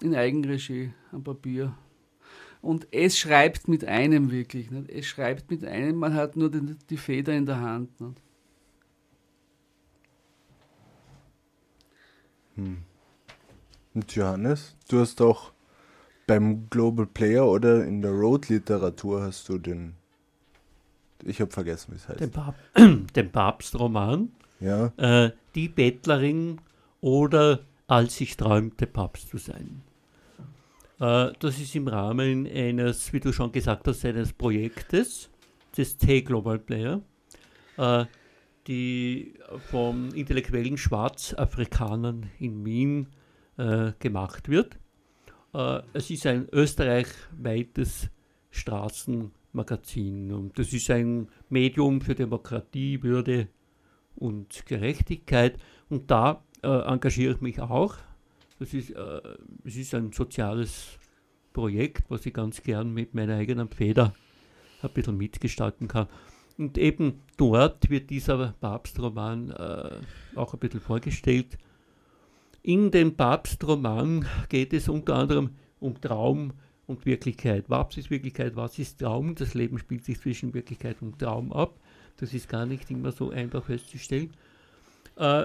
in Eigenregie am Papier. Und es schreibt mit einem wirklich. Nicht? Es schreibt mit einem, man hat nur die, die Feder in der Hand. Nicht? Und Johannes, du hast auch beim Global Player oder in der Road-Literatur hast du den, ich habe vergessen, wie es heißt. Den, Pap- den Papstroman, ja. äh, Die Bettlerin oder Als ich träumte, Papst zu sein. Äh, das ist im Rahmen eines, wie du schon gesagt hast, eines Projektes, des T-Global Player, äh, die vom intellektuellen Schwarzafrikanern in Wien äh, gemacht wird. Äh, es ist ein österreichweites Straßenmagazin und das ist ein Medium für Demokratie, Würde und Gerechtigkeit. Und da äh, engagiere ich mich auch. Das ist, äh, es ist ein soziales Projekt, was ich ganz gern mit meiner eigenen Feder ein bisschen mitgestalten kann. Und eben dort wird dieser Papstroman äh, auch ein bisschen vorgestellt. In dem Papstroman geht es unter anderem um Traum und Wirklichkeit. Was ist Wirklichkeit, was ist Traum? Das Leben spielt sich zwischen Wirklichkeit und Traum ab. Das ist gar nicht immer so einfach festzustellen. Äh,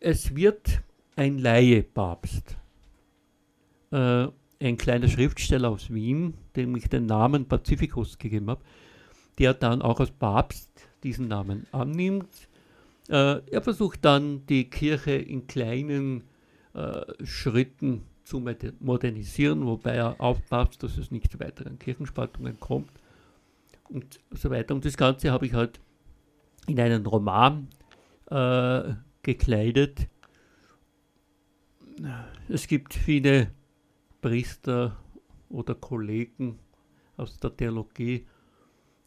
es wird ein Laie-Papst. Äh, ein kleiner Schriftsteller aus Wien, dem ich den Namen Pazifikus gegeben habe, der dann auch als Papst diesen Namen annimmt. Äh, er versucht dann, die Kirche in kleinen äh, Schritten zu modernisieren, wobei er aufpasst, dass es nicht zu weiteren Kirchenspaltungen kommt und so weiter. Und das Ganze habe ich halt in einen Roman äh, gekleidet. Es gibt viele Priester oder Kollegen aus der Theologie,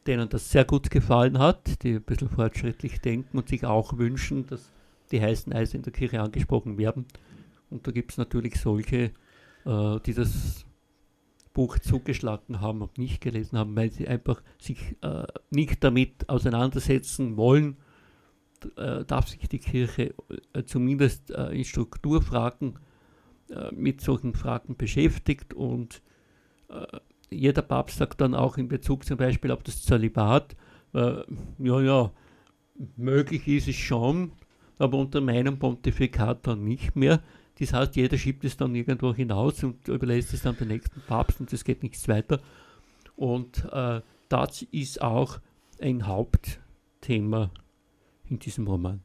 denen das sehr gut gefallen hat, die ein bisschen fortschrittlich denken und sich auch wünschen, dass die heißen Eisen in der Kirche angesprochen werden. Und da gibt es natürlich solche, äh, die das Buch zugeschlagen haben und nicht gelesen haben, weil sie einfach sich äh, nicht damit auseinandersetzen wollen. Äh, darf sich die Kirche äh, zumindest äh, in Strukturfragen äh, mit solchen Fragen beschäftigt, und äh, jeder Papst sagt dann auch in Bezug zum Beispiel auf das Zölibat, äh, ja, ja, möglich ist es schon, aber unter meinem Pontifikat dann nicht mehr. Das heißt, jeder schiebt es dann irgendwo hinaus und überlässt es dann dem nächsten Papst, und es geht nichts weiter. Und äh, das ist auch ein Hauptthema in diesem Roman.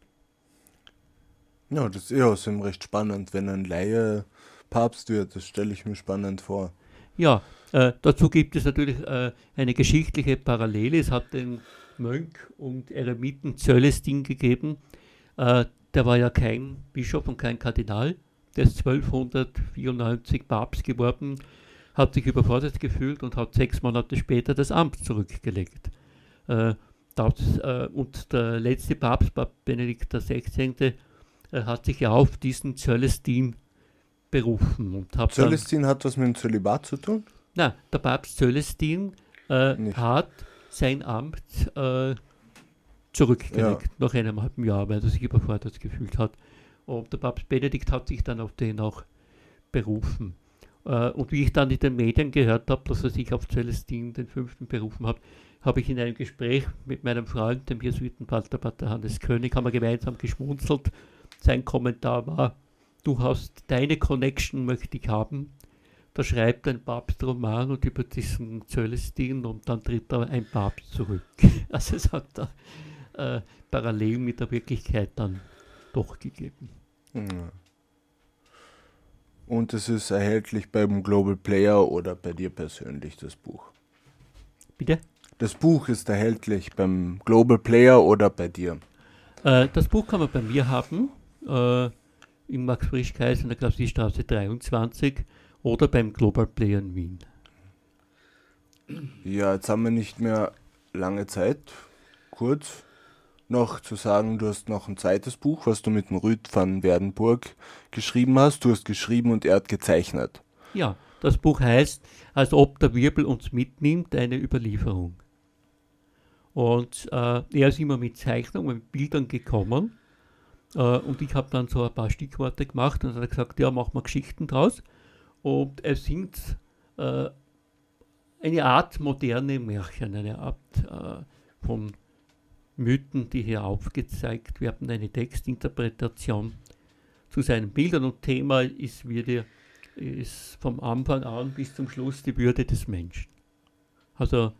Ja, das ist eh aus dem recht spannend, wenn ein Laie Papst wird, das stelle ich mir spannend vor. Ja, äh, dazu gibt es natürlich äh, eine geschichtliche Parallele. Es hat den Mönch und Eremiten Zölestin gegeben. Äh, der war ja kein Bischof und kein Kardinal. Der ist zwölfhundertvierundneunzig Papst geworden, hat sich überfordert gefühlt und hat sechs Monate später das Amt zurückgelegt. Äh, das, äh, und der letzte Papst, Papst Benedikt der sechzehnte., äh, hat sich ja auf diesen Zölestin berufen. Und hat Zölestin hat was mit dem Zölibat zu tun? Nein, der Papst Zölestin äh, hat sein Amt äh, zurückgelegt, ja, nach einem halben Jahr, weil er sich überfordert gefühlt hat. Und der Papst Benedikt hat sich dann auf den auch berufen. Äh, und wie ich dann in den Medien gehört habe, dass er sich auf Celestin den Fünften berufen hat, habe ich in einem Gespräch mit meinem Freund, dem Jesuiten Pater, Pater Hannes König, haben wir gemeinsam geschmunzelt. Sein Kommentar war: Du hast deine Connection, möchte ich haben. Da schreibt ein Papst Roman und über diesen Celestin, und dann tritt da ein Papst zurück. Also es hat da äh, parallel mit der Wirklichkeit dann doch gegeben. Und es ist erhältlich beim Global Player oder bei dir persönlich, das Buch? Bitte? Das Buch ist erhältlich beim Global Player oder bei dir? Äh, das Buch kann man bei mir haben, äh, im Max Frisch Kreis in der Klassiestraße dreiundzwanzig oder beim Global Player in Wien. Ja, jetzt haben wir nicht mehr lange Zeit, kurz noch zu sagen, du hast noch ein zweites Buch, was du mit dem Rüd Mann-Werdenburg geschrieben hast. Du hast geschrieben und er hat gezeichnet. Ja, das Buch heißt, als ob der Wirbel uns mitnimmt, eine Überlieferung. Und äh, er ist immer mit Zeichnungen, mit Bildern gekommen. Äh, und ich habe dann so ein paar Stichworte gemacht und dann hat er gesagt, ja, machen wir Geschichten draus. Und es sind äh, eine Art moderne Märchen, eine Art äh, von Mythen, die hier aufgezeigt werden, eine Textinterpretation zu seinen Bildern, und Thema ist, wieder, ist vom Anfang an bis zum Schluss die Würde des Menschen. Also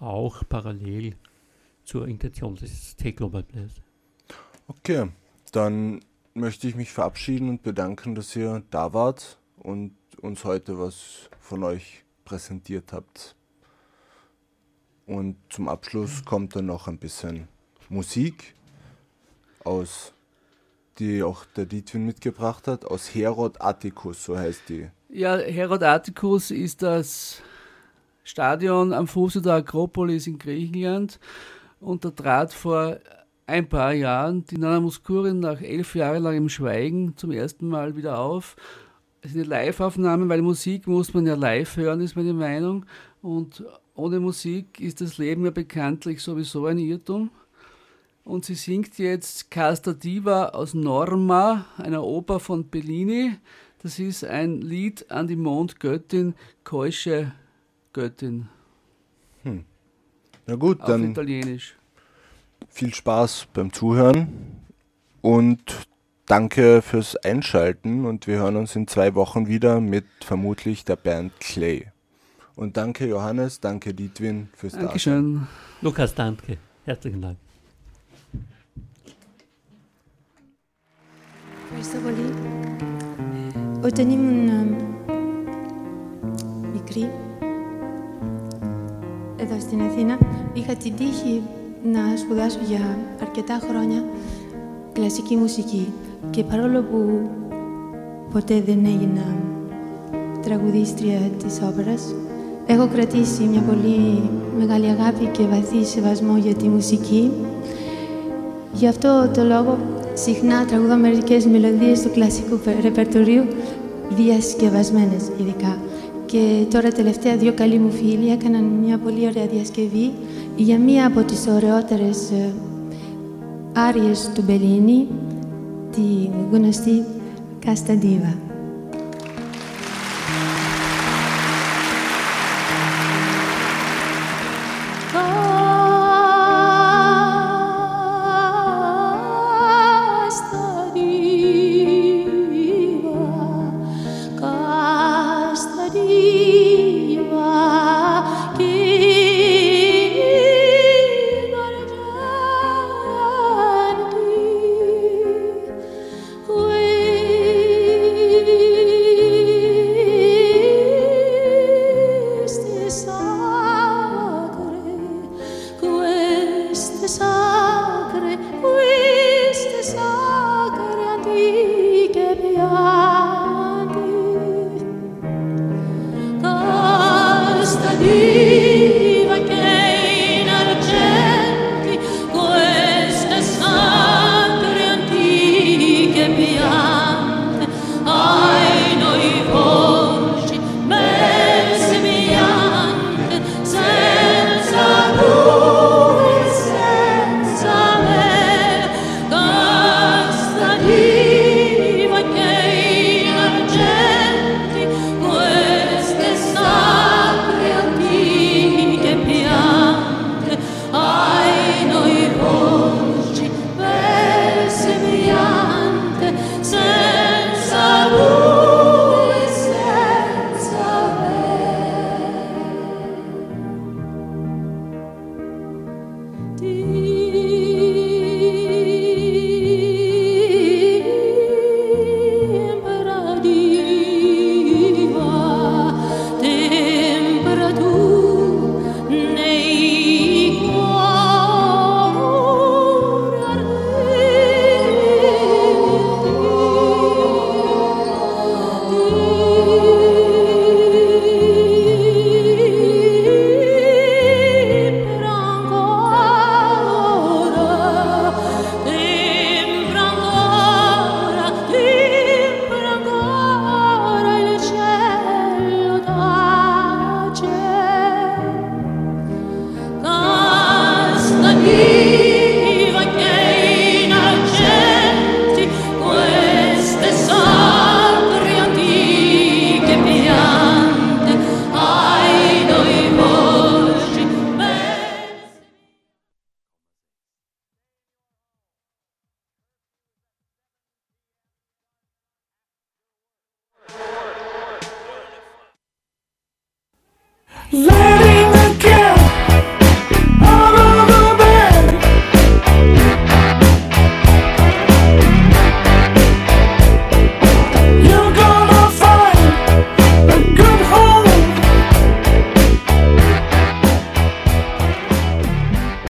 auch parallel zur Intention des Global Players. Okay, dann möchte ich mich verabschieden und bedanken, dass ihr da wart und uns heute was von euch präsentiert habt. Und zum Abschluss kommt dann noch ein bisschen Musik, aus, die auch der Dietwin mitgebracht hat, aus Herod Atticus, so heißt die. Ja, Herod Atticus ist das Stadion am Fuße der Akropolis in Griechenland, und da trat vor ein paar Jahren die Nana Muskurin nach elf Jahren langem Schweigen zum ersten Mal wieder auf. Es ist eine Live-Aufnahme, weil Musik muss man ja live hören, ist meine Meinung, und ohne Musik ist das Leben ja bekanntlich sowieso ein Irrtum. Und sie singt jetzt Casta Diva aus Norma, einer Oper von Bellini. Das ist ein Lied an die Mondgöttin, keusche Göttin. Hm. Na gut, auf dann Italienisch. Viel Spaß beim Zuhören und danke fürs Einschalten. Und wir hören uns in zwei Wochen wieder mit vermutlich der Band Clay. Und danke Johannes, danke Dietwin fürs Dasein. Dankeschön. Lukas, danke. Herzlichen Dank. Questo volì ottenimmo un μικρή εδώ στην Αθήνα. Είχα την τύχη να σπουδάσω για αρκετά χρόνια κλασική μουσική και παρόλο που ποτέ δεν έγινα τραγουδίστρια της όπερας, έχω κρατήσει μια πολύ μεγάλη αγάπη και βαθύ σεβασμό για τη μουσική. Γι' αυτό το λόγο συχνά τραγουδά μερικές μελωδίες του κλασικού ρεπερτορίου, διασκευασμένες ειδικά. Και τώρα τελευταία δύο καλοί μου φίλοι έκαναν μια πολύ ωραία διασκευή για μία από τις ωραιότερες άριες του Μπελίνη, τη γνωστή Casta Diva. This